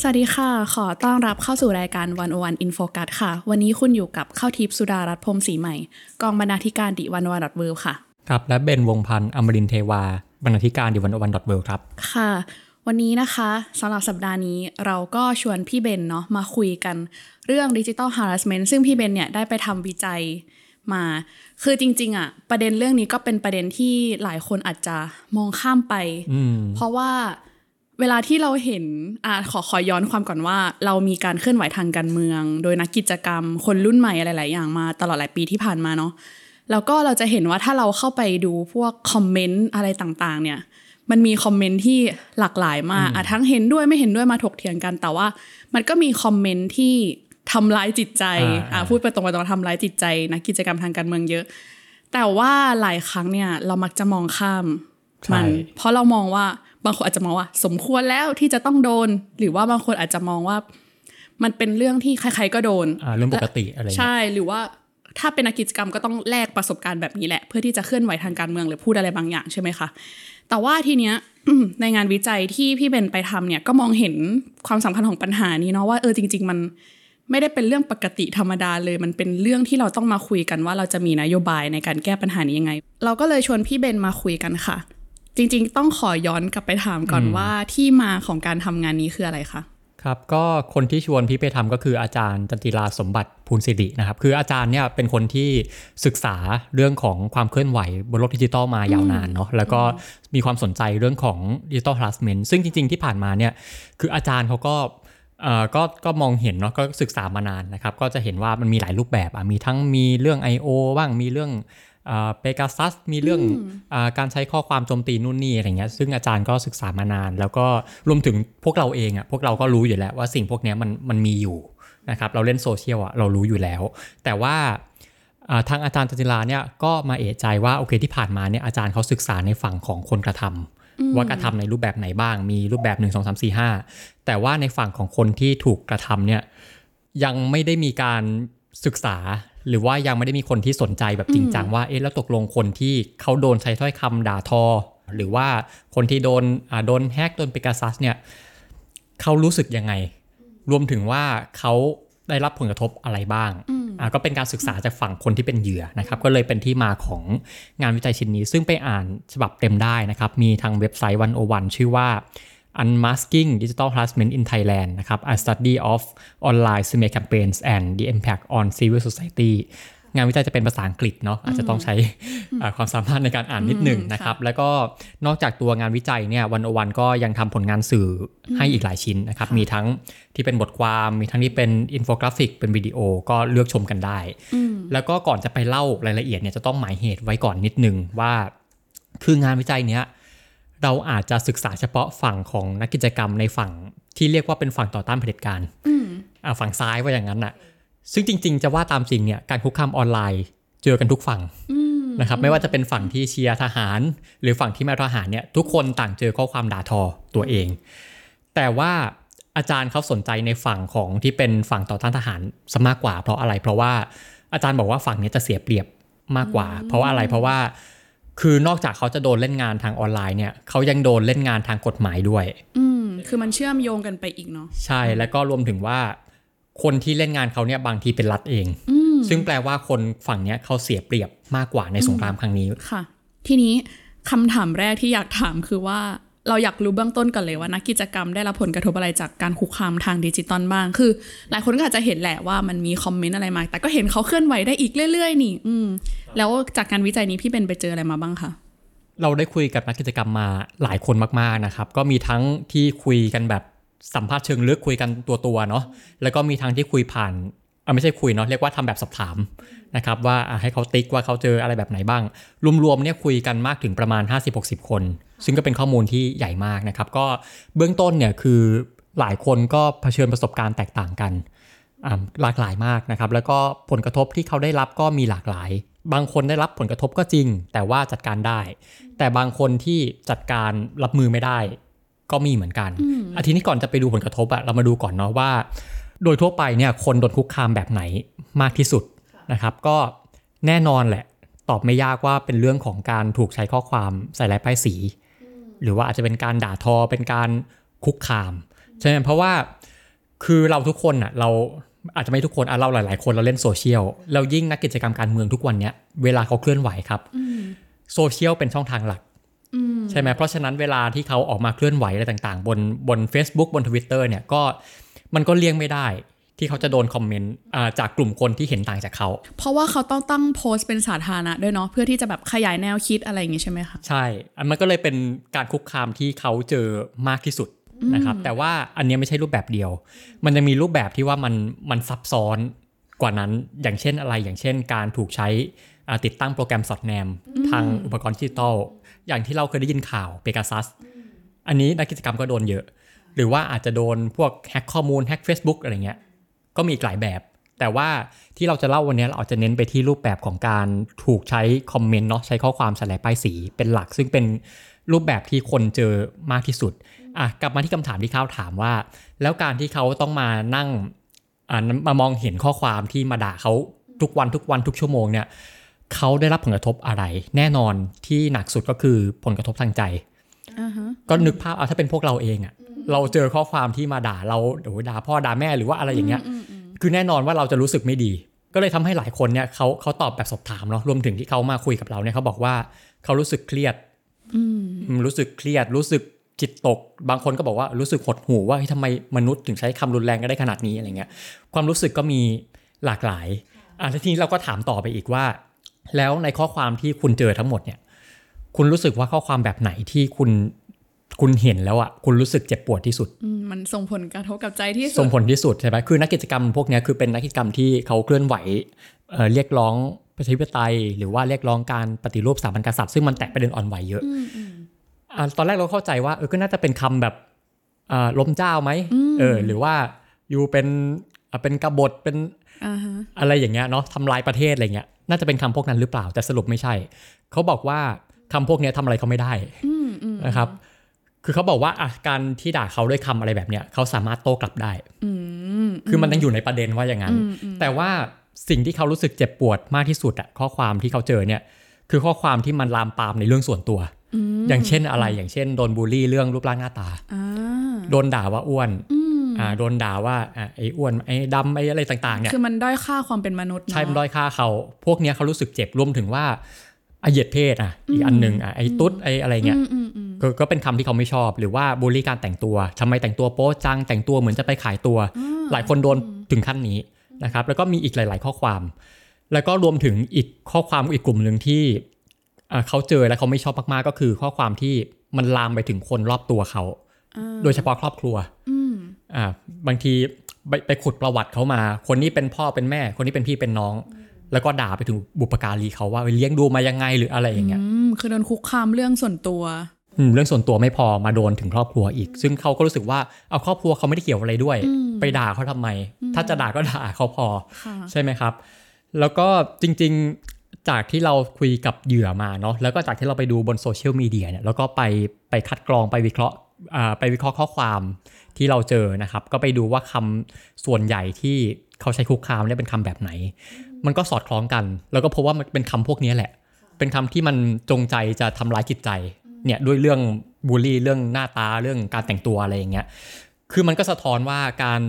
สวัสดีค่ะขอต้อนรับเข้าสู่รายการ101 In Focus ค่ะวันนี้คุณอยู่กับข้าวทิพย์สุดารัตน์พรหมศรีใหม่กองบรรณาธิการ 101.world ค่ะครับและเบนวงศ์พันธ์อมรินทร์เทวาบรรณาธิการ 101.world ครับค่ะวันนี้นะคะสำหรับสัปดาห์นี้เราก็ชวนพี่เบนเนาะมาคุยกันเรื่อง Digital Harassment ซึ่งพี่เบนเนี่ยได้ไปทำวิจัยมาคือจริงๆอ่ะประเด็นเรื่องนี้ก็เป็นประเด็นที่หลายคนอาจจะมองข้ามไปเพราะว่าเวลาที่เราเห็นขอย้อนความก่อนว่าเรามีการเคลื่อนไหวทางการเมืองโดยนักกิจกรรมคนรุ่นใหม่หลายๆอย่างมาตลอดหลายปีที่ผ่านมาเนาะแล้วก็เราจะเห็นว่าถ้าเราเข้าไปดูพวกคอมเมนต์อะไรต่างๆเนี่ยมันมีคอมเมนต์ที่หลากหลายมากทั้งเห็นด้วยไม่เห็นด้วยมาถกเถียงกันแต่ว่ามันก็มีคอมเมนต์ที่ทำร้ายจิตใจพูดไปตรงไปตรงทำร้ายจิตใจนักกิจกรรมทางการเมืองเยอะแต่ว่าหลายครั้งเนี่ยเรามักจะมองข้ามมันเพราะเรามองว่าบางคนอาจจะมองว่าสมควรแล้วที่จะต้องโดนหรือว่าบางคนอาจจะมองว่ามันเป็นเรื่องที่ใครๆก็โดนเรื่องปกติอะไรใช่หรือว่าถ้าเป็นนักกิจกรรมก็ต้องแลกประสบการณ์แบบนี้แหละเพื่อที่จะเคลื่อนไหวทางการเมืองหรือพูดอะไรบางอย่างใช่ไหมคะแต่ว่าทีเนี้ย ในงานวิจัยที่พี่เบนไปทำเนี่ยก็มองเห็นความสำคัญของปัญหานี้เนาะว่าจริงๆมันไม่ได้เป็นเรื่องปกติธรรมดาเลยมันเป็นเรื่องที่เราต้องมาคุยกันว่าเราจะมีนโยบายในการแก้ปัญหานี้ยังไงเราก็เลยชวนพี่เบนมาคุยกันค่ะจริงๆต้องขอย้อนกลับไปถามก่อนว่าที่มาของการทำงานนี้คืออะไรคะครับก็คนที่ชวนพี่ไปทำก็คืออาจารย์จันติลาสมบัติภูลศิรินะครับคืออาจารย์เนี่ยเป็นคนที่ศึกษาเรื่องของความเคลื่อนไหวบนโลกดิจิทัลมายาวนานเนาะแล้วก็มีความสนใจเรื่องของ Digital Harassment ซึ่งจริงๆที่ผ่านมาเนี่ยคืออาจารย์เขาก็มองเห็นเนาะก็ศึกษามานานนะครับก็จะเห็นว่ามันมีหลายรูปแบบมีทั้งมีเรื่อง IO บ้างมีเรื่องเปกาซัสมีเรื่องการใช้ข้อความโจมตีนู่นนี่อะไรเงี้ยซึ่งอาจารย์ก็ศึกษามานานแล้วก็รวมถึงพวกเราเองพวกเราก็รู้อยู่แล้วว่าสิ่งพวกนี้มันมีอยู่นะครับเราเล่นโซเชียลเรารู้อยู่แล้วแต่ว่าทางอาจารย์จันติลาเนี่ยก็มาเอะใจว่าโอเคที่ผ่านมาเนี่ยอาจารย์เขาศึกษาในฝั่งของคนกระทำว่ากระทำในรูปแบบไหนบ้างมีรูปแบบ 1, 2, 3, 4, 5 แต่ว่าในฝั่งของคนที่ถูกกระทำเนี่ยยังไม่ได้มีการศึกษาหรือว่ายังไม่ได้มีคนที่สนใจแบบจริงจังว่าเอ๊ะแล้วตกลงคนที่เขาโดนใช้ถ้อยคำด่าทอหรือว่าคนที่โดนแฮกโดนเปกาซัสเนี่ยเขารู้สึกยังไงรวมถึงว่าเขาได้รับผลกระทบอะไรบ้างก็เป็นการศึกษาจากฝั่งคนที่เป็นเหยื่อนะครับก็เลยเป็นที่มาของงานวิจัยชิ้นนี้ซึ่งไปอ่านฉบับเต็มได้นะครับมีทางเว็บไซต์101ชื่อว่า Unmasking Digital Harassment in Thailand นะครับ A Study of Online Smear Campaigns and the Impact on Civil Society งานวิจัยจะเป็นภาษาอังกฤษเนาะอาจจะต้องใช้ความสามารถในการอ่านนิดนึงนะครับแล้วก็นอกจากตัวงานวิจัยเนี่ย101ก็ยังทำผลงานสื่อให้อีกหลายชิ้นนะครับมีทั้งที่เป็นบทความมีทั้งที่เป็นอินโฟกราฟิกเป็นวิดีโอก็เลือกชมกันได้แล้วก็ก่อนจะไปเล่ารายละเอียดเนี่ยจะต้องหมายเหตุไว้ก่อนนิดนึงว่าคืองานวิจัยเนี้ยเราอาจจะศึกษาเฉพาะฝั่งของนักกิจกรรมในฝั่งที่เรียกว่าเป็นฝั่งต่อต้านเผด็จการฝั่งซ้ายว่าอย่างนั้นน่ะซึ่งจริงๆจะว่าตามจริงเนี่ยการคุกคามออนไลน์เจอกันทุกฝั่งนะครับไม่ว่าจะเป็นฝั่งที่เชียร์ทหารหรือฝั่งที่ไม่ทหารเนี่ยทุกคนต่างเจอข้อความด่าทอตัวเองแต่ว่าอาจารย์เขาสนใจในฝั่งของที่เป็นฝั่งต่อต้านทหารซะมากกว่าเพราะอะไรเพราะว่าอาจารย์บอกว่าฝั่งนี้จะเสียเปรียบมากกว่าเพราะอะไรเพราะว่าคือนอกจากเขาจะโดนเล่นงานทางออนไลน์เนี่ยเขายังโดนเล่นงานทางกฎหมายด้วยคือมันเชื่อมโยงกันไปอีกเนาะใช่แล้วก็รวมถึงว่าคนที่เล่นงานเขาเนี่ยบางทีเป็นรัฐเองซึ่งแปลว่าคนฝั่งเนี้ยเขาเสียเปรียบมากกว่าในสงครามครั้งนี้ค่ะทีนี้คำถามแรกที่อยากถามคือว่าเราอยากรู้เบื้องต้นก่อนเลยว่านักกิจกรรมได้รับผลกระทบอะไรจากการคุกคามทางดิจิตอลบ้างคือหลายคนก็อาจจะเห็นแหละว่ามันมีคอมเมนต์อะไรมาแต่ก็เห็นเขาเคลื่อนไหวได้อีกเรื่อยๆนี่แล้วจากการวิจัยนี้พี่เบนไปเจออะไรมาบ้างคะเราได้คุยกับนักกิจกรรมมาหลายคนมากๆนะครับก็มีทั้งที่คุยกันแบบสัมภาษณ์เชิงลึกคุยกันตัวๆเนาะแล้วก็มีทั้งที่คุยผ่านไม่ใช่คุยเนาะเรียกว่าทำแบบสอบถามนะครับว่าให้เขาติ๊กว่าเขาเจออะไรแบบไหนบ้างรวมๆเนี่ยคุยกันมากถึงประมาณ 50-60 คนซึ่งก็เป็นข้อมูลที่ใหญ่มากนะครับก็เบื้องต้นเนี่ยคือหลายคนก็เผชิญประสบการณ์แตกต่างกัน หลากหลายมากนะครับแล้วก็ผลกระทบที่เขาได้รับก็มีหลากหลายบางคนได้รับผลกระทบก็จริงแต่ว่าจัดการได้แต่บางคนที่จัดการรับมือไม่ได้ก็มีเหมือนกันอาทิตย์นี้ก่อนจะไปดูผลกระทบอะเรามาดูก่อนเนาะว่าโดยทั่วไปเนี่ยคนโดนคุกคามแบบไหนมากที่สุดนะครับก็แน่นอนแหละตอบไม่ยากว่าเป็นเรื่องของการถูกใช้ข้อความใส่ร้ายป้ายสีหรือว่าอาจจะเป็นการด่าทอเป็นการคุกคามใช่ไหมเพราะว่าคือเราทุกคนอะเราอาจจะไม่ทุกคนอ่ะเราหลายๆคนเราเล่นโซเชียลแล้วยิ่งนักกิจกรรมการเมืองทุกวันเนี้ยเวลาเขาเคลื่อนไหวครับโซเชียลเป็นช่องทางหลักใช่ไหมเพราะฉะนั้นเวลาที่เขาออกมาเคลื่อนไหวอะไรต่างๆบน Facebook บน Twitter เนี่ยก็มันก็เลี่ยงไม่ได้ที่เขาจะโดนคอมเมนต์จากกลุ่มคนที่เห็นต่างจากเขาเพราะว่าเขาต้องตั้งโพสต์เป็นสาธารณะด้วยเนาะเพื่อที่จะแบบขยายแนวคิดอะไรอย่างงี้ใช่ไหมคะใช่มันก็เลยเป็นการคุกคามที่เขาเจอมากที่สุดนะครับแต่ว่าอันนี้ไม่ใช่รูปแบบเดียวมันจะมีรูปแบบที่ว่ามันซับซ้อนกว่านั้นอย่างเช่นอะไรอย่างเช่นการถูกใช้ติดตั้งโปรแกรมสอดแนมทางอุปกรณ์ดิจิตอลอย่างที่เราเคยได้ยินข่าวPegasusอันนี้นักกิจกรรมก็โดนเยอะหรือว่าอาจจะโดนพวกแฮกข้อมูลแฮก Facebook อะไรเงี้ยก็มีหลายแบบแต่ว่าที่เราจะเล่าวันนี้เราอาจจะเน้นไปที่รูปแบบของการถูกใช้คอมเมนต์เนาะใช้ข้อความใส่ป้ายสีเป็นหลักซึ่งเป็นรูปแบบที่คนเจอมากที่สุดกลับมาที่คำถามที่เขาถามว่าแล้วการที่เขาต้องมานั่งมามองเห็นข้อความที่มาด่าเขาทุกวันทุกชั่วโมงเนี่ยเขาได้รับผลกระทบอะไรแน่นอนที่หนักสุดก็คือผลกระทบทางใจ uh-huh. ก็นึกภาพเอาถ้าเป็นพวกเราเองอ่ะ uh-huh. เราเจอข้อความที่มาด่าเราโอ้ยด่าพ่อด่าแม่หรือว่าอะไรอย่างเงี้ย uh-huh. คือแน่นอนว่าเราจะรู้สึกไม่ดีก็เลยทำให้หลายคนเนี่ยเขาตอบแบบสอบถามเนาะรวมถึงที่เขามาคุยกับเราเนี่ยเขาบอกว่าเขารู้สึกเครียดรู้สึกเครียดรู้สึกจิตตกบางคนก็บอกว่ารู้สึกหดหู่ว่าทำไมมนุษย์ถึงใช้คำรุนแรงกันได้ขนาดนี้อะไรเงี้ยความรู้สึกก็มีหลากหลายทีนี้เราก็ถามต่อไปอีกว่าแล้วในข้อความที่คุณเจอทั้งหมดเนี่ยคุณรู้สึกว่าข้อความแบบไหนที่คุณเห็นแล้วอ่ะคุณรู้สึกเจ็บปวดที่สุดมันส่งผลกระทบกับใจที่สุดส่งผลที่สุดใช่ไหมคือนักกิจกรรมพวกนี้คือเป็นนักกิจกรรมที่เขาเคลื่อนไหวเรียกร้องประชาธิปไตยหรือว่าเรียกร้องการปฏิรูปสถาบันกษัตริย์ซึ่งมันแตะประเด็นอ่อนไหวเยอะตอนแรกเราเข้าใจว่าก็น่าจะเป็นคำแบบล้มเจ้าไหมหรือว่าอยู่เป็นกบฏเป็น อะไรอย่างเงี้ยเนาะทำลายประเทศอะไรเงี้ยน่าจะเป็นคำพวกนั้นหรือเปล่าแต่สรุปไม่ใช่เขาบอกว่าคำพวกนี้ทำอะไรเขาไม่ได้นะครับคือเขาบอกว่าการที่ด่าเขาด้วยคำอะไรแบบเนี้ยเขาสามารถโต้กลับได้คือมันยังอยู่ในประเด็นว่าอย่างนั้นแต่ว่าสิ่งที่เขารู้สึกเจ็บปวดมากที่สุดอะข้อความที่เขาเจอเนี่ยคือข้อความที่มันลามปามในเรื่องส่วนตัวอย่างเช่นอะไรอย่างเช่นโดนบูลลี่เรื่องรูปร่างหน้าตาโดนด่าว่าอ้วนโดนด่าว่าไอ้อ้วนไอ้ดำไอ้อะไรต่างๆเนี่ยคือมันด้อยค่าความเป็นมนุษย์ใช่มันด้อยค่าเขาพวกเนี้ยเขารู้สึกเจ็บรวมถึงว่าเหยียดเพศอีกอันนึงไอ้ตุ๊ดไอ้อะไรเงี้ยก็เป็นคำที่เขาไม่ชอบหรือว่าบูลลี่การแต่งตัวทำไมแต่งตัวโป๊จังแต่งตัวเหมือนจะไปขายตัวหลายคนโดนถึงขั้นนี้นะครับแล้วก็มีอีกหลายๆข้อความแล้วก็รวมถึงอีกข้อความอีกกลุ่มนึงที่เขาเจอและเขาไม่ชอบมากๆก็คือข้อความที่มันลามไปถึงคนรอบตัวเขาโดยเฉพาะครอบครัวบางทีไปขุดประวัติเขามาคนนี้เป็นพ่อเป็นแม่คนนี้เป็นพี่เป็นน้องแล้วก็ด่าไปถึงบุปการีเขาว่าเลี้ยงดูมายังไงหรืออะไรอย่างเงี้ยคือโดนคุกคามเรื่องส่วนตัวเรื่องส่วนตัวไม่พอมาโดนถึงครอบครัวอีกซึ่งเขาก็รู้สึกว่าเอาครอบครัวเขาไม่ได้เกี่ยวอะไรด้วยไปด่าเขาทำไมถ้าจะด่าก็ด่าเขาพอใช่ไหมครับแล้วก็จริงๆจากที่เราคุยกับเหยื่อมาเนาะแล้วก็จากที่เราไปดูบนโซเชียลมีเดียเนี่ยแล้วก็ไปคัดกรองไปวิเคราะห์ข้อความที่เราเจอนะครับก็ไปดูว่าคำส่วนใหญ่ที่เขาใช้คุกคามเนี่ยเป็นคำแบบไหนมันก็สอดคล้องกันแล้วก็พบว่ามันเป็นคำพวกนี้แหละเป็นคำที่มันจงใจจะทำร้ายจิตใจเนี่ยด้วยเรื่องบูลลี่เรื่องหน้าตาเรื่องการแต่งตัวอะไรอย่างเงี้ยคือมันก็สะท้อนว่าการ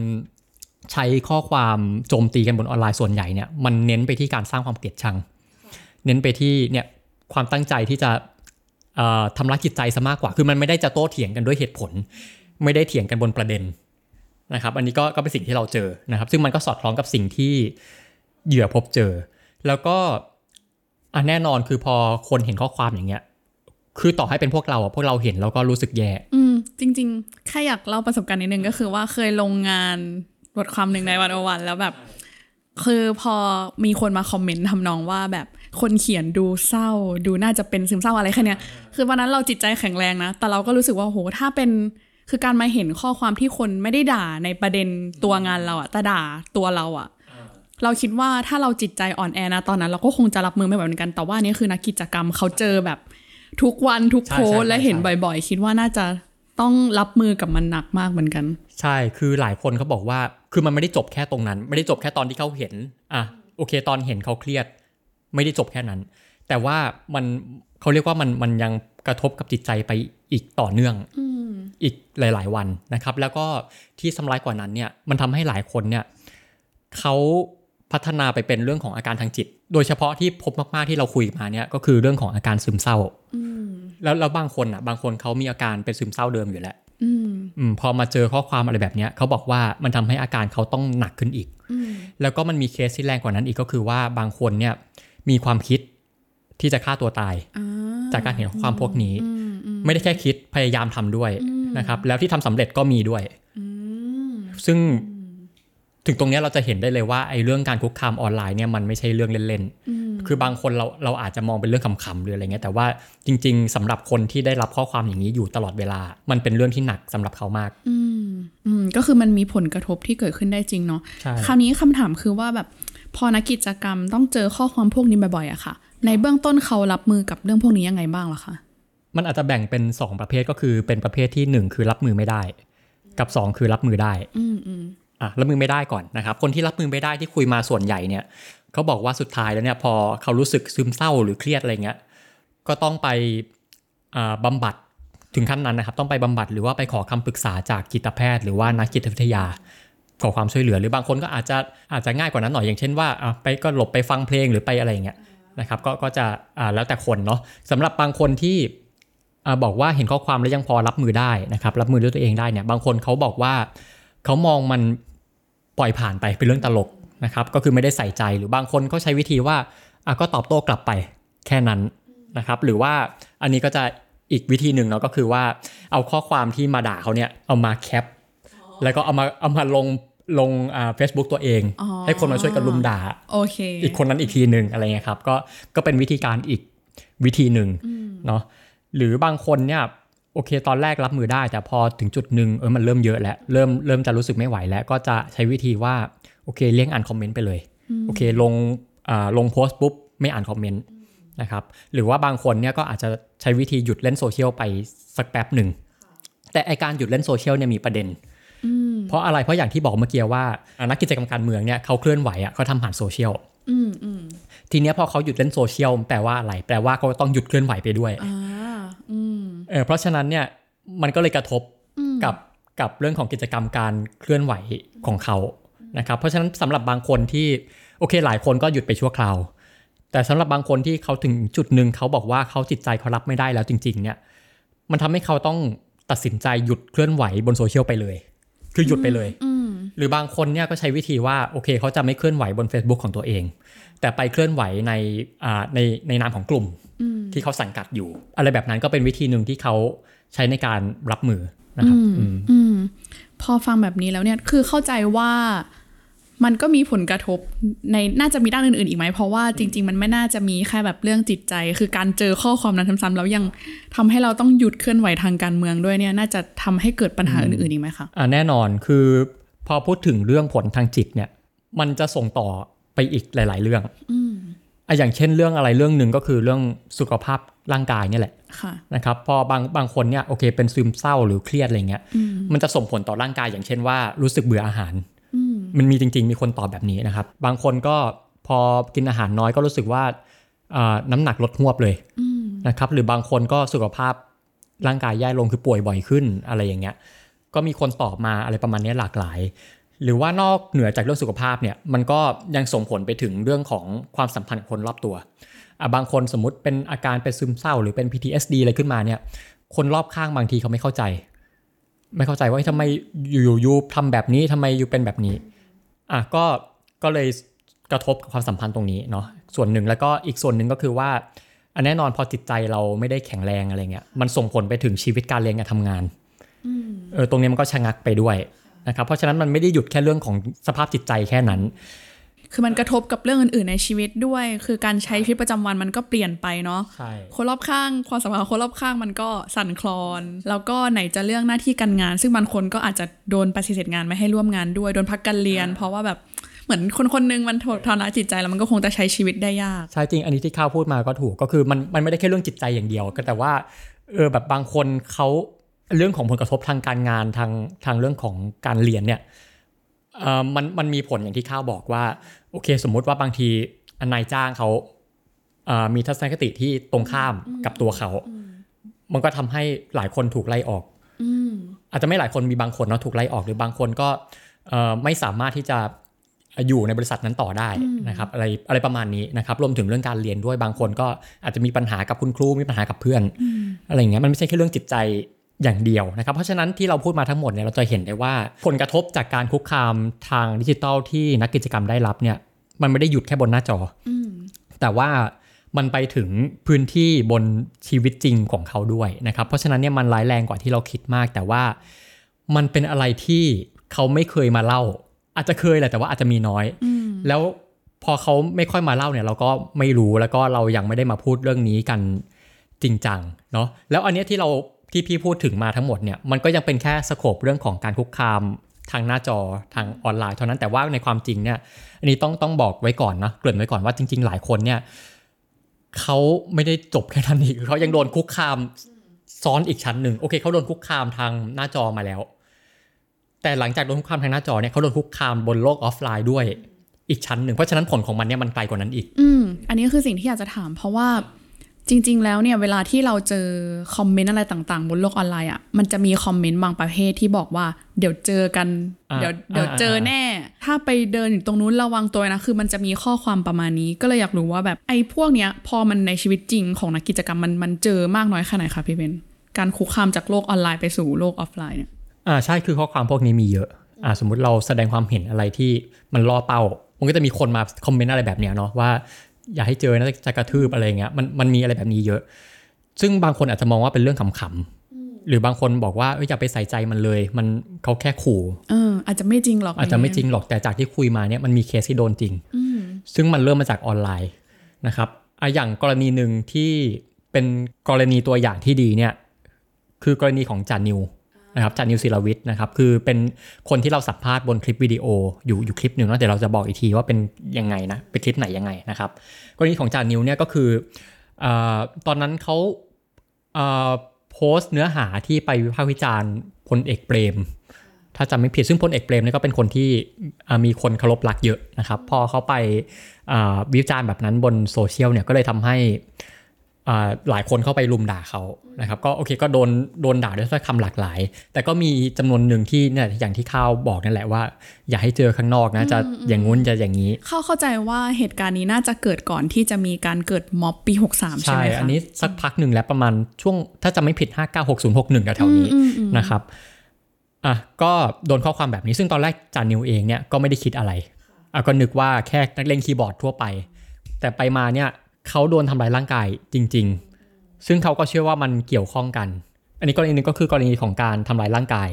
ใช้ข้อความโจมตีกันบนออนไลน์ส่วนใหญ่เนี่ยมันเน้นไปที่การสร้างความเกลียดชังเน้นไปที่เนี่ยความตั้งใจที่จะทำร้ายจิตใจซะมากกว่าคือมันไม่ได้จะโต้เถียงกันด้วยเหตุผลไม่ได้เถียงกันบนประเด็นนะครับอันนี้ก็เป็นสิ่งที่เราเจอนะครับซึ่งมันก็สอดคล้องกับสิ่งที่เหยื่อพบเจอแล้วก็แน่นอนคือพอคนเห็นข้อความอย่างเงี้ยคือต่อให้เป็นพวกเราพวกเราเห็นแล้วก็รู้สึกแย่จริงๆแค่อยากเล่าประสบการณ์นิดนึงก็คือว่าเคยลงงานบทความหนึ่งใน101แล้วแบบคือพอมีคนมาคอมเมนต์ทำนองว่าแบบคนเขียนดูเศร้าดูน่าจะเป็นซึมเศร้าอะไรแค่เนี้ยคือวันนั้นเราจิตใจแข็งแรงนะแต่เราก็รู้สึกว่าโหถ้าเป็น คือการมาเห็นข้อความที่คนไม่ได้ด่าในประเด็นตัวงานเราอะแต่ด่าตัวเราอะเราคิดว่าถ้าเราจิตใจอ่อนแอนะตอนนั้นเราก็คงจะรับมือไม่ไหวเหมือนกันแต่ว่านี่คือนักกิจกรรมเขาเจอแบบทุกวันทุกโพสและเห็นบ่อยๆคิดว่าน่าจะต้องรับมือกับมันหนักมากเหมือนกันใช่คือหลายคนเขาบอกว่าคือมันไม่ได้จบแค่ตรงนั้นไม่ได้จบแค่ตอนที่เขาเห็นอ่ะโอเคตอนเห็นเขาเครียดไม่ได้จบแค่นั้นแต่ว่ามันเขาเรียกว่ามันยังกระทบกับจิตใจไปอีกต่อเนื่องอีกหลายๆวันนะครับแล้วก็ที่ซ้ำร้ายกว่านั้นเนี่ยมันทำให้หลายคนเนี่ยเขาพัฒนาไปเป็นเรื่องของอาการทางจิตโดยเฉพาะที่พบมากๆที่เราคุยมาเนี่ยก็คือเรื่องของอาการซึมเศร้าแล้วบางคนอ่ะบางคนเขามีอาการเป็นซึมเศร้าเดิมอยู่แล้วพอมาเจอข้อความอะไรแบบเนี้ยเขาบอกว่ามันทำให้อาการเขาต้องหนักขึ้นอีกแล้วก็มันมีเคสที่แรงกว่านั้นอีกก็คือว่าบางคนเนี่ยมีความคิดที่จะฆ่าตัวตายจากการเห็นความพวกนี้ไม่ได้แค่คิดพยายามทำด้วยนะครับแล้วที่ทำสำเร็จก็มีด้วยซึ่งถึงตรงนี้เราจะเห็นได้เลยว่าไอ้เรื่องการคุกคามออนไลน์เนี่ยมันไม่ใช่เรื่องเล่นๆคือบางคนเราอาจจะมองเป็นเรื่องขำๆหรืออะไรเงี้ยแต่ว่าจริงๆสำหรับคนที่ได้รับข้อความอย่างนี้อยู่ตลอดเวลามันเป็นเรื่องที่หนักสำหรับเขามากก็คือมันมีผลกระทบที่เกิดขึ้นได้จริงเนาะคราวนี้คำถามคือว่าแบบพอนักกิจกรรมต้องเจอข้อความพวกนี้บ่อยๆอะค่ะในเบื้องต้นเขารับมือกับเรื่องพวกนี้ยังไงบ้างล่ะคะมันอาจจะแบ่งเป็น2ประเภทก็คือเป็นประเภทที่1คือรับมือไม่ได้กับ2คือรับมือได้รับมือไม่ได้ก่อนนะครับคนที่รับมือไม่ได้ที่คุยมาส่วนใหญ่เนี่ยเขาบอกว่าสุดท้ายแล้วเนี่ยพอเขารู้สึกซึมเศร้าหรือเครียดอะไรเงี้ยก็ต้องไปบำบัดถึงขั้นนั้นนะครับต้องไปบำบัดหรือว่าไปขอคำปรึกษาจากจิตแพทย์หรือว่านักจิตวิทยาขอความช่วยเหลือหรือบางคนก็อาจจะง่ายกว่านั้นหน่อยอย่างเช่นว่าไปก็หลบไปฟังเพลงหรือไปอะไรเงี้ยนะครับก็จะแล้วแต่คนเนาะสำหรับบางคนที่บอกว่าเห็นข้อความแล้วยังพอรับมือได้นะครับรับมือด้วยตัวเองได้เนี่ยบางคนเขาบอกว่าเขามองมันปล่อยผ่านไปเป็นเรื่องตลกนะครับก็คือไม่ได้ใส่ใจหรือบางคนเขาใช้วิธีว่าก็ตอบโต้กลับไปแค่นั้นนะครับหรือว่าอันนี้ก็จะอีกวิธีหนึ่งเนาะก็คือว่าเอาข้อความที่มาด่าเขาเนี่ยเอามาแคปแล้วก็เอามาลงFacebook ตัวเองให้คนมาช่วยกันรุมด่าอีกคนนั้นอีกทีนึงอะไรเงี้ยครับก็เป็นวิธีการอีกวิธีหนึ่งเนาะหรือบางคนเนี่ยโอเคตอนแรกรับมือได้แต่พอถึงจุดนึงมันเริ่มเยอะแล้วเริ่มจะรู้สึกไม่ไหวแล้วก็จะใช้วิธีว่าโอเคเลี่ยงอ่านคอมเมนต์ไปเลยโอเคลงโพสต์ปุ๊บไม่อ่านคอมเมนต์นะครับหรือว่าบางคนเนี่ยก็อาจจะใช้วิธีหยุดเล่นโซเชียลไปสักแป๊บนึงแต่ไอ้การหยุดเล่นโซเชียลเนี่ยมีประเด็นเพราะอะไรเพราะอย่างที่บอกเมื่อกี้ว่านักกิจกรรมการเมืองเนี่ยเขาเคลื่อนไหวเขาทำผ่านโซเชียลทีเนี้ยพอเขาหยุดเล่นโซเชียลแปลว่าอะไรแปลว่าเขาต้องหยุดเคลื่อนไหวไปด้วยเพราะฉะนั้นเนี่ยมันก็เลยกระทบกับเรื่องของกิจกรรมการเคลื่อนไหวของเขานะครับเพราะฉะนั้นสำหรับบางคนที่โอเคหลายคนก็หยุดไปชั่วคราวแต่สำหรับบางคนที่เขาถึงจุดนึงเขาบอกว่าเขาจิตใจเขารับไม่ได้แล้วจริงๆเนี่ยมันทำให้เขาต้องตัดสินใจหยุดเคลื่อนไหวบนโซเชียลไปเลยคือหยุดไปเลยหรือบางคนเนี่ยก็ใช้วิธีว่าโอเคเขาจะไม่เคลื่อนไหวบน Facebook ของตัวเองแต่ไปเคลื่อนไหวในนามของกลุ่มที่เขาสังกัดอยู่อะไรแบบนั้นก็เป็นวิธีหนึ่งที่เขาใช้ในการรับมือนะครับพอฟังแบบนี้แล้วเนี่ยคือเข้าใจว่ามันก็มีผลกระทบในน่าจะมีด้านอื่นๆอีกไหมเพราะว่าจริงๆมันไม่น่าจะมีแค่แบบเรื่องจิตใจคือการเจอข้อความนั้นซ้ำๆแล้วยังทำให้เราต้องหยุดเคลื่อนไหวทางการเมืองด้วยเนี่ยน่าจะทำให้เกิดปัญหาอื่นๆอีกไหมคะแน่นอนคือพอพูดถึงเรื่องผลทางจิตเนี่ยมันจะส่งต่อไปอีกหลายๆเรื่องอย่างเช่นเรื่องอะไรเรื่องหนึ่งก็คือเรื่องสุขภาพร่างกายเนี่ยแหละนะครับพอบางคนเนี่ยโอเคเป็นซึมเศร้าหรือเครียดอะไรเงี้ยมันจะส่งผลต่อร่างกายอย่างเช่นว่ารู้สึกเบื่ออาหารมันมีจริงๆมีคนตอบแบบนี้นะครับบางคนก็พอกินอาหารน้อยก็รู้สึกว่าน้ำหนักลดหวบเลยนะครับหรือบางคนก็สุขภาพร่างกายแย่ลงคือป่วยบ่อยขึ้นอะไรอย่างเงี้ยก็มีคนตอบมาอะไรประมาณนี้หลากหลายหรือว่านอกเหนือจากเรื่องสุขภาพเนี่ยมันก็ยังส่งผลไปถึงเรื่องของความสัมพันธ์กับคนรอบตัวบางคนสมมุติเป็นอาการเป็นซึมเศร้าหรือเป็น PTSD อะไรขึ้นมาเนี่ยคนรอบข้างบางทีเขาไม่เข้าใจว่าทำไมอยู่ๆทำแบบนี้ทำไมอยู่เป็นแบบนี้ก็เลยกระทบกับความสัมพันธ์ตรงนี้เนาะส่วนหนึ่งแล้วก็อีกส่วนหนึ่งก็คือว่าแน่นอนพอจิตใจเราไม่ได้แข็งแรงอะไรเงี้ยมันส่งผลไปถึงชีวิตการเรียนการทำงานตรงนี้มันก็ชะงักไปด้วยนะครับเพราะฉะนั้นมันไม่ได้หยุดแค่เรื่องของสภาพจิตใจแค่นั้น คือมันกระทบกับเรื่องอื่นๆในชีวิตด้วยคือการใช้ชีวิตประจำวันมันก็เปลี่ยนไปเนาะคนรอบข้างความสัมพันธ์คนรอบข้างมันก็สั่นคลอนแล้วก็ไหนจะเรื่องหน้าที่การงานซึ่งบางคนก็อาจจะโดนปฏิเสธงานไม่ให้ร่วมงานด้วยโดนพักการเรียนเพราะว่าแบบเหมือนคนๆนึงมันถดถอนจิตใจแล้วมันก็คงจะใช้ชีวิตได้ยากใช่จริงอันนี้ที่ข้าวพูดมาก็ถูกก็คือมันไม่ได้แค่เรื่องจิตใจอย่างเดียวแต่ว่าแบบบางคนเขาเรื่องของผลกระทบทางการงานทางเรื่องของการเรียนเนี่ยมันมีผลอย่างที่ข้าวบอกว่าโอเคสมมุติว่าบางทีนายจ้างเขามีทัศนคติที่ตรงข้ามกับตัวเขามันก็ทำให้หลายคนถูกไล่ออกอาจจะไม่หลายคนมีบางคนเนาะถูกไล่ออกหรือบางคนก็ไม่สามารถที่จะอยู่ในบริษัทนั้นต่อได้นะครับอะไรประมาณนี้นะครับรวมถึงเรื่องการเรียนด้วยบางคนก็อาจจะมีปัญหากับคุณครูมีปัญหากับเพื่อนอะไรอย่างเงี้ยมันไม่ใช่แค่เรื่องจิตใจอย่างเดียวนะครับเพราะฉะนั้นที่เราพูดมาทั้งหมดเนี่ยเราจะเห็นได้ว่าผลกระทบจากการคุกคามทางดิจิทัลที่นักกิจกรรมได้รับเนี่ยมันไม่ได้หยุดแค่บนหน้าจอแต่ว่ามันไปถึงพื้นที่บนชีวิตจริงของเขาด้วยนะครับเพราะฉะนั้นเนี่ยมันร้ายแรงกว่าที่เราคิดมากแต่ว่ามันเป็นอะไรที่เขาไม่เคยมาเล่าอาจจะเคยแหละแต่ว่าอาจจะมีน้อยแล้วพอเขาไม่ค่อยมาเล่าเนี่ยเราก็ไม่รู้แล้วก็เรายังไม่ได้มาพูดเรื่องนี้กันจริงจังเนาะแล้วอันเนี้ยที่พี่พูดถึงมาทั้งหมดเนี่ยมันก็ยังเป็นแค่สโคปเรื่องของการคุกคามทางหน้าจอทางออนไลน์เท่านั้นแต่ว่าในความจริงเนี่ยอันนี้ต้องบอกไว้ก่อนนะเกริ่นไว้ก่อนว่าจริงๆหลายคนเนี่ยเขาไม่ได้จบแค่นั้นอีกเขายังโดนคุกคามซ้อนอีกชั้นหนึ่งโอเคเขาโดนคุกคามทางหน้าจอมาแล้วแต่หลังจากโดนคุกคามทางหน้าจอเนี่ยเขาโดนคุกคามบนโลกออฟไลน์ด้วยอีกชั้นหนึ่งเพราะฉะนั้นผลของมันเนี่ยมันไกลกว่านั้นอีกอันนี้คือสิ่งที่อยากจะถามเพราะว่าจริงๆแล้วเนี่ยเวลาที่เราเจอคอมเมนต์อะไรต่างๆบนโลกออนไลน์อ่ะมันจะมีคอมเมนต์บางประเภทที่บอกว่าเดี๋ยวเจอกันเดี๋ยวเจอแน่ถ้าไปเดินอยู่ตรงนู้นระวังตัวนะคือมันจะมีข้อความประมาณนี้ก็เลยอยากรู้ว่าแบบไอ้พวกเนี้ยพอมันในชีวิตจริงของนักกิจกรรมมันเจอมากน้อยแค่ไหนคะพี่เบนการคุกคามจากโลกออนไลน์ไปสู่โลกออฟไลน์เนี่ยใช่คือข้อความพวกนี้มีเยอะสมมุติเราแสดงความเห็นอะไรที่มันล่อเป้ามันก็จะมีคนมาคอมเมนต์อะไรแบบเนี้ยเนาะว่าอย่าให้เจอนะจะกระทืบอะไรเงี้ยมันมีอะไรแบบนี้เยอะซึ่งบางคนอาจจะมองว่าเป็นเรื่องขำๆหรือบางคนบอกว่าอย่าไปใส่ใจมันเลยมันเขาแค่ขู่อาจจะไม่จริงหรอกอาจจะไม่จริงหรอกแต่จากที่คุยมาเนี่ยมันมีเคสที่โดนจริงซึ่งมันเริ่มมาจากออนไลน์นะครับอย่างกรณีหนึ่งที่เป็นกรณีตัวอย่างที่ดีเนี่ยคือกรณีของจานิวนะครับจานิวศิลวิทย์นะครับคือเป็นคนที่เราสัมภาษณ์บนคลิปวิดีโออยู่คลิปหนึ่งนะเดี๋ยวเราจะบอกอีกทีว่าเป็นยังไงนะเป็นคลิปไหนยังไงนะครับกรณีของจานิวเนี่ยก็คือตอนนั้นเขาโพสต์เนื้อหาที่ไปวิพากษ์วิจารณ์พลเอกเปรมถ้าจำไม่ผิดซึ่งพลเอกเปรมเนี่ยก็เป็นคนที่มีคนเคารพรักเยอะนะครับพอเขาไปวิจารณ์แบบนั้นบนโซเชียลเนี่ยก็เลยทำให้หลายคนเข้าไปรุมด่าเขานะครับก็โอเคก็โดนด่าด้วยคำหลากหลายแต่ก็มีจำนวนหนึ่งที่เนี่ยอย่างที่ข้าวบอกนั่นแหละว่าอย่าให้เจอข้างนอกนะจะอย่างงู้นจะอย่างนี้เข้าใจว่าเหตุการณ์นี้น่าจะเกิดก่อนที่จะมีการเกิดม็อบปี63ใช่ไหมคะอันนี้สักพักหนึ่งแล้วประมาณช่วงถ้าจะไม่ผิด59 60 61แถวๆนี้นะครับก็โดนข้อความแบบนี้ซึ่งตอนแรกจานิวเองเนี่ยก็ไม่ได้คิดอะไรก็นึกว่าแค่นักเล่นคีย์บอร์ดทั่วไปแต่ไปมาเนี่ยเขาโดนทำร้ายร่างกายจริงๆซึ่งเขาก็เชื่อว่ามันเกี่ยวข้องกันอันนี้กรณีนึงก็คือกรณีของการทำร้ายร่างกาย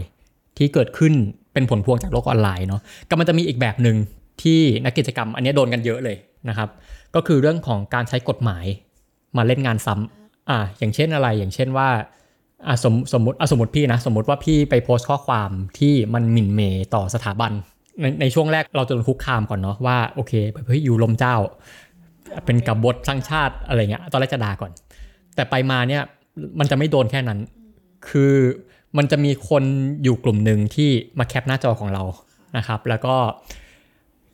ที่เกิดขึ้นเป็นผลพวงจากโลกออนไลน์เนาะก็มันจะมีอีกแบบนึงที่นักกิจกรรมอันนี้โดนกันเยอะเลยนะครับก็คือเรื่องของการใช้กฎหมายมาเล่นงานซ้ำอย่างเช่นอะไรอย่างเช่นว่าสมมติพี่นะสมมติว่าพี่ไปโพสต์ข้อความที่มันหมิ่นเหม่ต่อสถาบันในช่วงแรกเราจะโดนคุกคามก่อนเนาะว่าโอเคเฮ้ยอยู่ลมเจ้าเป็นกบฏสร้างชาติอะไรเงี้ยตอนแรกจะด่าก่อนแต่ไปมาเนี่ยมันจะไม่โดนแค่นั้นคือมันจะมีคนอยู่กลุ่มหนึ่งที่มาแคปหน้าจอของเรานะครับแล้วก็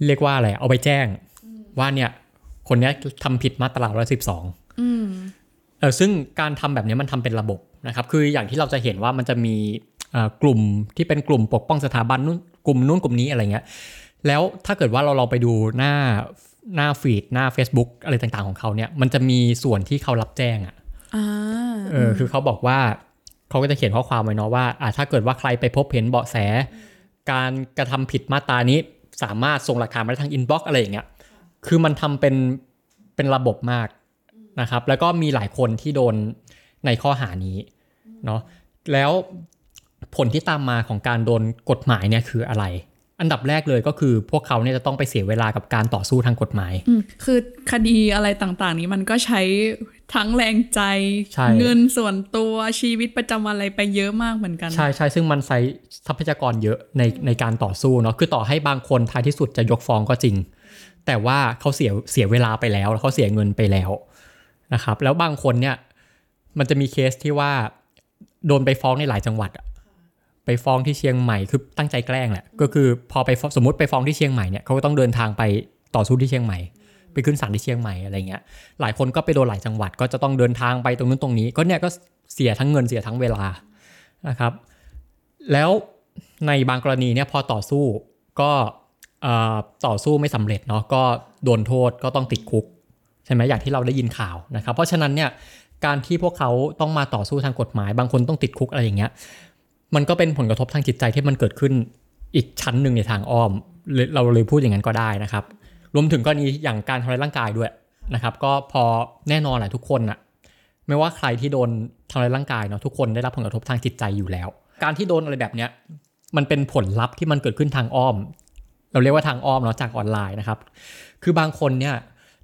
เรียกว่าอะไรเอาไปแจ้งว่าเนี่ยคนนี้ทำผิดมาตรา112ซึ่งการทำแบบนี้มันทำเป็นระบบนะครับคืออย่างที่เราจะเห็นว่ามันจะมีกลุ่มที่เป็นกลุ่มปกป้องสถาบันนู้นกลุ่มนู้นกลุ่มนี้อะไรเงี้ยแล้วถ้าเกิดว่าเราลองไปดูหน้าฟีดหน้า Facebook อะไรต่างๆของเขาเนี่ยมันจะมีส่วนที่เขารับแจ้งคือเขาบอกว่าเขาก็จะเขียนข้อความไว้เนาะว่าถ้าเกิดว่าใครไปพบเห็นเบาะแสการกระทำผิดมาตรานี้สามารถส่งหลักฐานมาได้ทางอินบ็อกซ์อะไรอย่างเงี้ยคือมันทำเป็นระบบมากนะครับแล้วก็มีหลายคนที่โดนในข้อหานี้เนาะแล้วผลที่ตามมาของการโดนกฎหมายเนี่ยคืออะไร อันดับแรกเลยก็คือพวกเขาเนี่ยจะต้องไปเสียเวลากับการต่อสู้ทางกฎหมายคือคดีอะไรต่างๆนี้มันก็ใช้ทั้งแรงใจเงินส่วนตัวชีวิตประจำวันอะไรไปเยอะมากเหมือนกันใช่ๆซึ่งมันใช้ทรัพยากรเยอะในการต่อสู้เนาะคือต่อให้บางคนท้ายที่สุดจะยกฟ้องก็จริงแต่ว่าเขาเสียเวลาไปแล้วเขาเสียเงินไปแล้วนะครับแล้วบางคนเนี่ยมันจะมีเคสที่ว่าโดนไปฟ้องในหลายจังหวัดไปฟ้องที่เชียงใหม่คือตั้งใจแกล้งแหละก็คือพอไปสมมติไปฟ้องที่เชียงใหม่เนี่ยเขาก็ต้องเดินทางไปต่อสู้ที่เชียงใหม่ไปขึ้นศาลที่เชียงใหม่อะไรเงี้ยหลายคนก็ไปโดนหลายจังหวัดก็จะต้องเดินทางไปตรงนู้นตรงนี้ก็เนี่ยก็เสียทั้งเงินเสียทั้งเวลานะครับแล้วในบางกรณีเนี่ยพอต่อสู้ก็ต่อสู้ไม่สำเร็จเนาะก็โดนโทษก็ต้องติดคุกใช่ไหมอย่างที่เราได้ยินข่าวนะครับเพราะฉะนั้นเนี่ยการที่พวกเขาต้องมาต่อสู้ทางกฎหมายบางคนต้องติดคุกอะไรอย่างเงี้ยมันก็เป็นผลกระทบทางจิตใจที่มันเกิดขึ้นอีกชั้นหนึ่งในทางอ้อมเราเลยพูดอย่างนั้นก็ได้นะครับรวมถึงกรณีอย่างการทำร้ายร่างกายด้วยนะครับก็พอแน่นอนแหละทุกคนน่ะไม่ว่าใครที่โดนทำร้ายร่างกายเนาะทุกคนได้รับผลกระทบทางจิตใจอยู่แล้วการที่โดนอะไรแบบเนี้ยมันเป็นผลลัพธ์ที่มันเกิดขึ้นทางอ้อมเราเรียกว่าทางอ้อมเนาะจากออนไลน์นะครับคือบางคนเนี่ย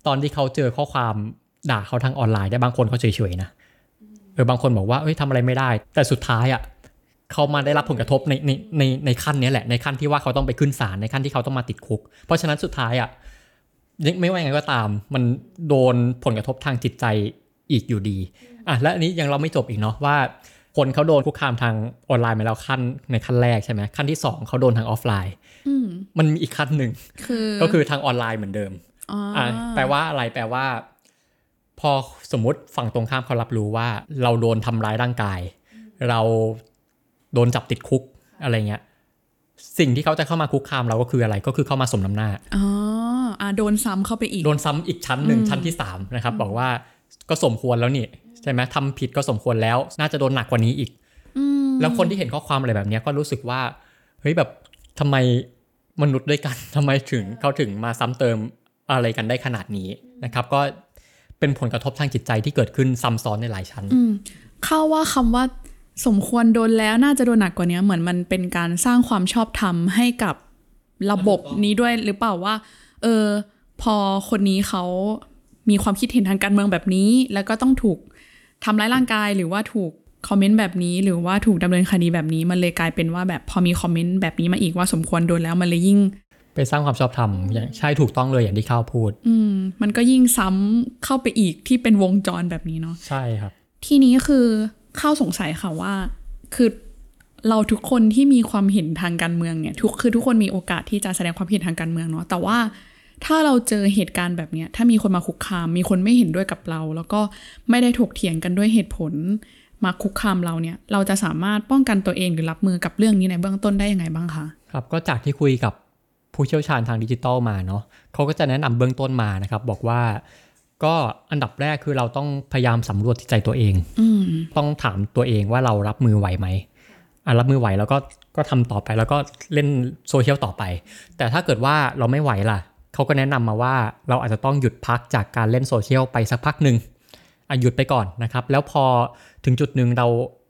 ตอนที่เขาเจอข้อความด่าเขาทางออนไลน์ได้บางคนเขาเฉยๆนะบางคนบอกว่าเอ้ยทำอะไรไม่ได้แต่สุดท้ายอ่ะเขามาได้รับผลกระทบในขั้นนี้แหละในขั้นที่ว่าเขาต้องไปขึ้นศาลในขั้นที่เขาต้องมาติดคุกเพราะฉะนั้นสุดท้ายอ่ะไม่ว่ายังไงก็ตามมันโดนผลกระทบทางจิตใจอีกอยู่ดีอ่ะและอันนี้ยังเราไม่จบอีกเนาะว่าคนเขาโดนคุกคามทางออนไลน์มาแล้วขั้นในขั้นแรกใช่ไหมขั้นที่สองเขาโดนทางออฟไลน์มันมีอีกขั้นหนึ่งก็คือทางออนไลน์เหมือนเดิมแปลว่าอะไรแปลว่าพอสมมติฝั่งตรงข้ามเขารับรู้ว่าเราโดนทำร้ายร่างกายเราโดนจับติดคุกอะไรเงี้ยสิ่งที่เขาจะเข้ามาคุกคามเราก็คืออะไรก็คือเข้ามาสมน้ำหน้าโดนซ้ำเข้าไปอีกโดนซ้ำอีกชั้นหนึ่งชั้นที่3นะครับบอกว่าก็สมควรแล้วนี่ใช่ไหมทำผิดก็สมควรแล้วน่าจะโดนหนักกว่านี้อีกแล้วคนที่เห็นข้อความอะไรแบบนี้ก็รู้สึกว่าเฮ้ยแบบทำไมมนุษย์ด้วยกันทำไมถึงเขาถึงมาซ้ำเติมอะไรกันได้ขนาดนี้นะครับก็เป็นผลกระทบทางจิตใจที่เกิดขึ้นซ้ำซ้อนในหลายชั้นเข้าว่าคำว่าสมควรโดนแล้วน่าจะโดนหนักกว่านี้เหมือนมันเป็นการสร้างความชอบธรรมให้กับระบบนี้ด้วยหรือเปล่าว่าพอคนนี้เขามีความคิดเห็นทางการเมืองแบบนี้แล้วก็ต้องถูกทำร้ายร่างกายหรือว่าถูกคอมเมนต์แบบนี้หรือว่าถูกดำเนินคดีแบบนี้มันเลยกลายเป็นว่าแบบพอมีคอมเมนต์แบบนี้มาอีกว่าสมควรโดนแล้วมันเลยยิ่งไปสร้างความชอบธรรมอย่างใช่ถูกต้องเลยอย่างที่ข้าวพูดมันก็ยิ่งซ้ำเข้าไปอีกที่เป็นวงจรแบบนี้เนาะใช่ครับทีนี้คือข้าวสงสัยค่ะว่าคือเราทุกคนที่มีความเห็นทางการเมืองเนี่ยทุกคนมีโอกาสที่จะแสดงความเห็นทางการเมืองเนาะแต่ว่าถ้าเราเจอเหตุการณ์แบบเนี้ยถ้ามีคนมาคุกคามมีคนไม่เห็นด้วยกับเราแล้วก็ไม่ได้ถกเถียงกันด้วยเหตุผลมาคุกคามเราเนี่ยเราจะสามารถป้องกันตัวเองหรือรับมือกับเรื่องนี้ในเบื้องต้นได้ยังไงบ้างคะครับก็จากที่คุยกับผู้เชี่ยวชาญทางดิจิทัลมาเนาะเขาก็จะแนะนำเบื้องต้นมานะครับบอกว่าก็อันดับแรกคือเราต้องพยายามสำรวจจิตใจตัวเองต้องถามตัวเองว่าเรารับมือไหวไหมรับมือไหวแล้วก็ทำต่อไปแล้วก็เล่นโซเชียลต่อไปแต่ถ้าเกิดว่าเราไม่ไหวล่ะเขาก็แนะนำมาว่าเราอาจจะต้องหยุดพักจากการเล่นโซเชียลไปสักพักหนึ่งหยุดไปก่อนนะครับแล้วพอถึงจุดหนึ่งเรา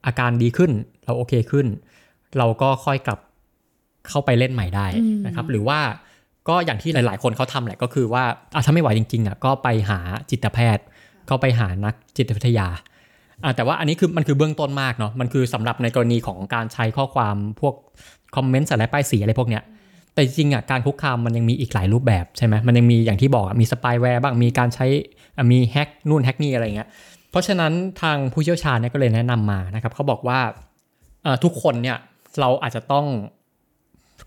อาการดีขึ้นเราโอเคขึ้นเราก็ค่อยกลับเข้าไปเล่นใหม่ได้นะครับหรือว่าก็อย่างที่หลายๆคนเขาทำแหละก็คือว่าถ้าไม่ไหวจริงๆอ่ะก็ไปหาจิตแพทย์เข้าไปหานักจิตวิทยาแต่ว่าอันนี้คือมันคือเบื้องต้นมากเนาะมันคือสำหรับในกรณีของการใช้ข้อความพวกคอมเมนต์สาระป้ายสีอะไรพวกเนี้ยแต่จริงๆอ่ะการคุกคามมันยังมีอีกหลายรูปแบบใช่ไหมมันยังมีอย่างที่บอกมีสปายแวร์บ้างมีการใช้มีแฮกนู่นแฮกนี่อะไรเงี้ยเพราะฉะนั้นทางผู้เชี่ยวชาญเนี่ยก็เลยแนะนำมานะครับเขาบอกว่าทุกคนเนี่ยเราอาจจะต้อง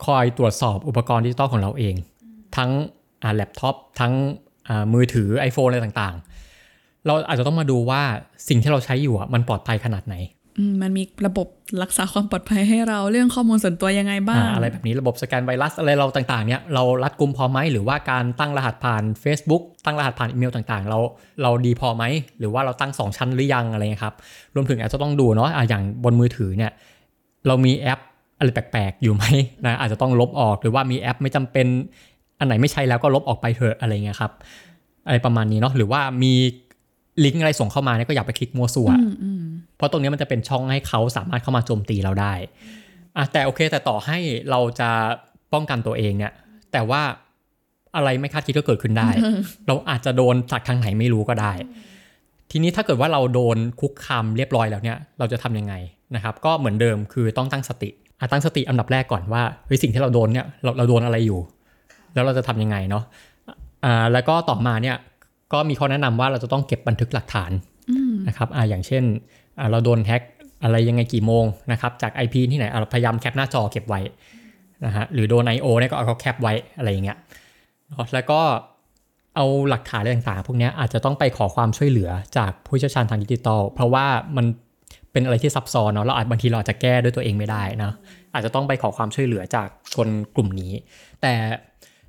คอยตรวจสอบอุปกรณ์ดิจิตอลของเราเองทั้งแล็ปท็อปทั้งมือถือ iPhone อะไรต่างๆเราอาจจะต้องมาดูว่าสิ่งที่เราใช้อยู่มันปลอดภัยขนาดไหนมันมีระบบรักษาความปลอดภัยให้เราเรื่องข้อมูลส่วนตัวยังไงบ้างอะไรแบบนี้ระบบสแกนไวรัสอะไรเราต่างๆเนี่ยเรารัดกุมพอไหมหรือว่าการตั้งรหัสผ่าน Facebook ตั้งรหัสผ่านอีเมลต่างๆเราดีพอไหมหรือว่าเราตั้ง2ชั้นหรือยังอะไรครับรวมถึงอาจจะต้องดูเนาะอย่างบนมือถือเนี่ยเรามีแอปอะไรแปลกๆอยู่ไหมนะอาจจะต้องลบออกหรือว่ามีแอปไม่จำเป็นอันไหนไม่ใช้แล้วก็ลบออกไปเถอะอะไรเงี้ยครับอะไรประมาณนี้เนาะหรือว่ามีลิงก์อะไรส่งเข้ามาเนี่ยก็อย่าไปคลิกมั่วซั่วเพราะตรงนี้มันจะเป็นช่องให้เขาสามารถเข้ามาโจมตีเราได้แต่โอเคแต่ต่อให้เราจะ ป้องกันตัวเองเนี่ยแต่ว่าอะไรไม่คาดคิดก็เกิดขึ้นได้ เราอาจจะโดนจากทางไหนไม่รู้ก็ได้ ทีนี้ถ้าเกิดว่าเราโดนคุกคามเรียบร้อยแล้วเนี่ยเราจะทำยังไงนะครับก็เหมือนเดิมคือต้องตั้งสติตั้งสติอันดับแรกก่อนว่าสิ่งที่เราโดนเนี่ยเราโดนอะไรอยู่แล้วเราจะทำยังไงเนาะแล้วก็ต่อมาเนี่ยก็มีข้อแนะนำว่าเราจะต้องเก็บบันทึกหลักฐานนะครับอย่างเช่นเราโดนแฮ็กอะไรยังไงกี่โมงนะครับจาก IP ที่ไหนพยายามแคปหน้าจอเก็บไว้นะฮะหรือโดน IO เนี่ยก็เอาแคปไว้อะไรอย่างเงี้ยแล้วก็เอาหลักฐานอะไรต่างๆพวกนี้อาจจะต้องไปขอความช่วยเหลือจากผู้เชี่ยวชาญทางดิจิทัลเพราะว่ามันเป็นอะไรที่ซับซ้อนเนาะเราอาจบางทีเราอาจจะแก้ด้วยตัวเองไม่ได้นะอาจจะต้องไปขอความช่วยเหลือจากคนกลุ่มนี้แต่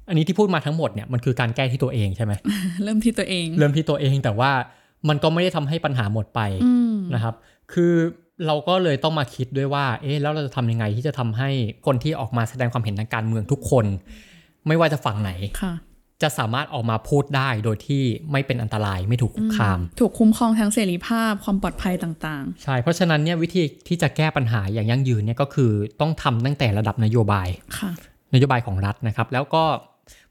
อันนี้ที่พูดมาทั้งหมดเนี่ยมันคือการแก้ที่ตัวเองใช่ไหม เริ่มที่ตัวเองแต่ว่ามันก็ไม่ได้ทำให้ปัญหาหมดไปนะครับคือเราก็เลยต้องมาคิดด้วยว่าแล้วเราจะทำยังไงที่จะทำให้คนที่ออกมาแสดงความเห็นทางการเมืองทุกคนไม่ว่าจะฝั่งไหนจะสามารถออกมาพูดได้โดยที่ไม่เป็นอันตรายไม่ถูกคุกคามถูกคุ้มครองทั้งเสรีภาพความปลอดภัยต่างๆใช่เพราะฉะนั้นเนี่ยวิธีที่จะแก้ปัญหาอย่างยั่งยืนเนี่ยก็คือต้องทำตั้งแต่ระดับนโยบายของรัฐนะครับแล้วก็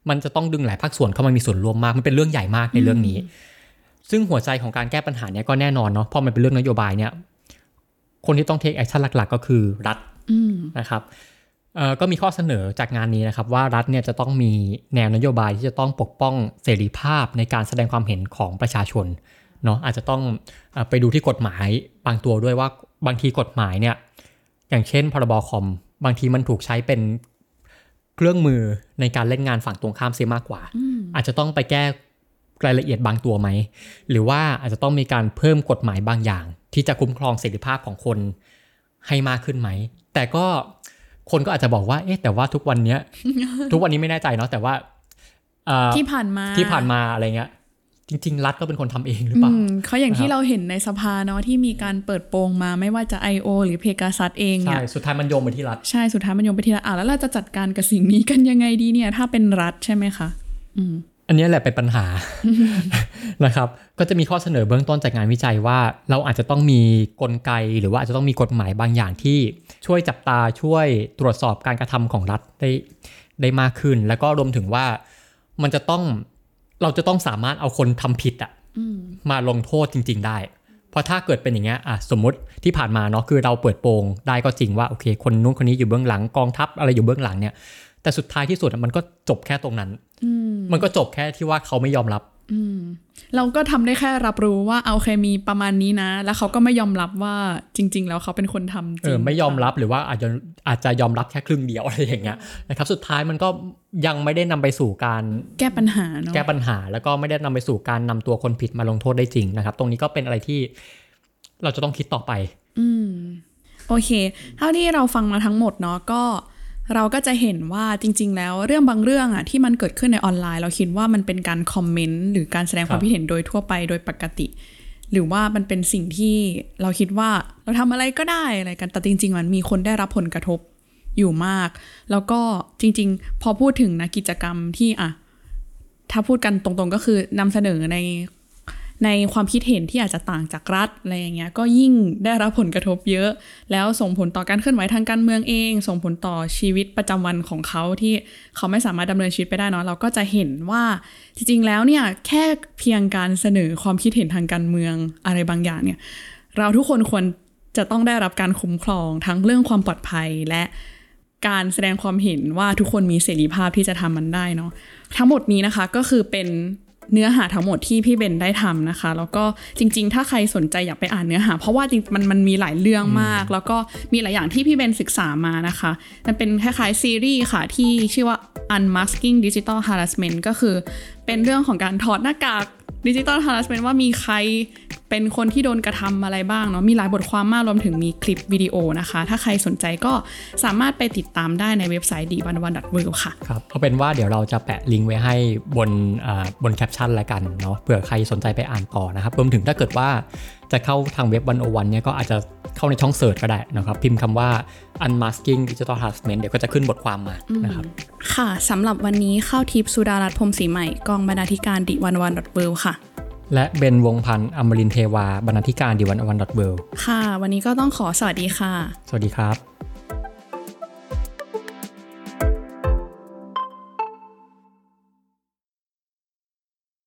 มันจะต้องดึงหลายภาคส่วนเข้ามามีส่วนร่วมมากมันเป็นเรื่องใหญ่มากในเรื่องนี้ซึ่งหัวใจของการแก้ปัญหาเนี่ยก็แน่นอนเนาะพอมันเป็นเรื่องนโยบายเนี่ยคนที่ต้องเทคแอคชั่นหลักๆก็คือรัฐนะครับก็มีข้อเสนอจากงานนี้นะครับว่ารัฐเนี่ยจะต้องมีแนวนโยบายที่จะต้องปกป้องเสรีภาพในการแสดงความเห็นของประชาชนเนาะอาจจะต้องไปดูที่กฎหมายบางตัวด้วยว่าบางทีกฎหมายเนี่ยอย่างเช่นพรบคอมบางทีมันถูกใช้เป็นเครื่องมือในการเล่นงานฝั่งตรงข้ามเสียมากกว่าอาจจะต้องไปแก้รายละเอียดบางตัวไหมหรือว่าอาจจะต้องมีการเพิ่มกฎหมายบางอย่างที่จะคุ้มครองเสรีภาพของคนให้มากขึ้นไหมแต่ก็คนก็อาจจะบอกว่าแต่ว่าทุกวันนี้ไม่แน่ใจเนาะแต่ว่าที่ผ่านมาอะไรเงี้ยจริงๆรัฐก็เป็นคนทำเองหรือเปล่าเขาอย่างที่เราเห็นในสภาเนาะที่มีการเปิดโปงมาไม่ว่าจะ IO หรือเพกาซัสเองเนี่ยสุดท้ายมันโยงไปที่รัฐแล้วเราจะจัดการกับสิ่งนี้กันยังไงดีเนี่ยถ้าเป็นรัฐใช่ไหมคะอันนี้แหละเป็นปัญหา นะครับก็จะมีข้อเสนอเบื้องต้นจากงานวิจัยว่าเราอาจจะต้องมีกลไกหรือว่าอาจจะต้องมีกฎหมายบางอย่างที่ช่วยจับตาช่วยตรวจสอบการกระทำของรัฐได้มากขึ้นแล้วก็รวมถึงว่ามันจะต้องเราจะต้องสามารถเอาคนทำผิดอ่ะมาลงโทษจริงๆได้เพราะถ้าเกิดเป็นอย่างเงี้ยสมมติที่ผ่านมาเนาะคือเราเปิดโปงได้ก็จริงว่าโอเคคนนู้นคนนี้อยู่เบื้องหลังกองทัพอะไรอยู่เบื้องหลังเนี่ยแต่สุดท้ายที่สุดมันก็จบแค่ตรงนั้นมันก็จบแค่ที่ว่าเขาไม่ยอมรับเราก็ทำได้แค่รับรู้ว่าโอเคมีประมาณนี้นะแล้วเขาก็ไม่ยอมรับว่าจริงๆแล้วเขาเป็นคนทำจริงไม่ยอมรับหรือว่าอาจจะยอมรับแค่ครึ่งเดียวอะไรอย่างเงี้ยนะครับสุดท้ายมันก็ยังไม่ได้นำไปสู่การแก้ปัญหาเนาะแก้ปัญหาแล้วก็ไม่ได้นำไปสู่การนำตัวคนผิดมาลงโทษได้จริงนะครับตรงนี้ก็เป็นอะไรที่เราจะต้องคิดต่อไปโอเคเท่าที่เราฟังมาทั้งหมดเนาะก็เราก็จะเห็นว่าจริงๆแล้วเรื่องบางเรื่องอ่ะที่มันเกิดขึ้นในออนไลน์เราคิดว่ามันเป็นการคอมเมนต์หรือการแสดงความคิดเห็นโดยทั่วไปโดยปกติหรือว่ามันเป็นสิ่งที่เราคิดว่าเราทำอะไรก็ได้อะไรกันแต่จริงๆมันมีคนได้รับผลกระทบอยู่มากแล้วก็จริงๆพอพูดถึงนะกิจกรรมที่อ่ะถ้าพูดกันตรงๆก็คือนำเสนอในความคิดเห็นที่อาจจะต่างจากรัฐอะไรอย่างเงี้ยก็ยิ่งได้รับผลกระทบเยอะแล้วส่งผลต่อการเคลื่อนไหวทางการเมืองเองส่งผลต่อชีวิตประจำวันของเขาที่เขาไม่สามารถดำเนินชีวิตไปได้เนาะเราก็จะเห็นว่าจริงๆแล้วเนี่ยแค่เพียงการเสนอความคิดเห็นทางการเมืองอะไรบางอย่างเนี่ยเราทุกคนควรจะต้องได้รับการคุ้มครองทั้งเรื่องความปลอดภัยและการแสดงความเห็นว่าทุกคนมีเสรีภาพที่จะทำมันได้เนาะทั้งหมดนี้นะคะก็คือเป็นเนื้อหาทั้งหมดที่พี่เบนได้ทำนะคะแล้วก็จริงๆถ้าใครสนใจอยากไปอ่านเนื้อหาเพราะว่าจริงมันมีหลายเรื่องมากแล้วก็มีหลายอย่างที่พี่เบนศึกษามานะคะมันเป็นคล้ายๆซีรีส์ค่ะที่ชื่อว่า Unmasking Digital Harassment ก็คือเป็นเรื่องของการถอดหน้ากาก Digital Harassment ว่ามีใครเป็นคนที่โดนกระทำอะไรบ้างเนาะมีหลายบทความมากรวมถึงมีคลิปวิดีโอนะคะถ้าใครสนใจก็สามารถไปติดตามได้ในเว็บไซต์ d101.world ค่ะครับเอาเป็นว่าเดี๋ยวเราจะแปะลิงก์ไว้ให้บนแคปชั่นละกันเนาะเผื่อใครสนใจไปอ่านต่อนะครับรวมถึงถ้าเกิดว่าจะเข้าทางเว็บ101เนี่ยก็อาจจะเข้าในช่องเสิร์ชก็ได้นะครับพิมพ์คำว่า Unmasking Digital Harassment เดี๋ยวก็จะขึ้นบทความมานะครับค่ะสำหรับวันนี้ข้าวทิพย์สุดารัตน์พรหมศรีใหม่กองบรรณาธิการ d101.world ค่ะและเบนวงพันธ์อมรินทร์เทวาบรรณาธิการ d101.world ค่ะวันนี้ก็ต้องขอสวัสดีค่ะสวัสดีครับ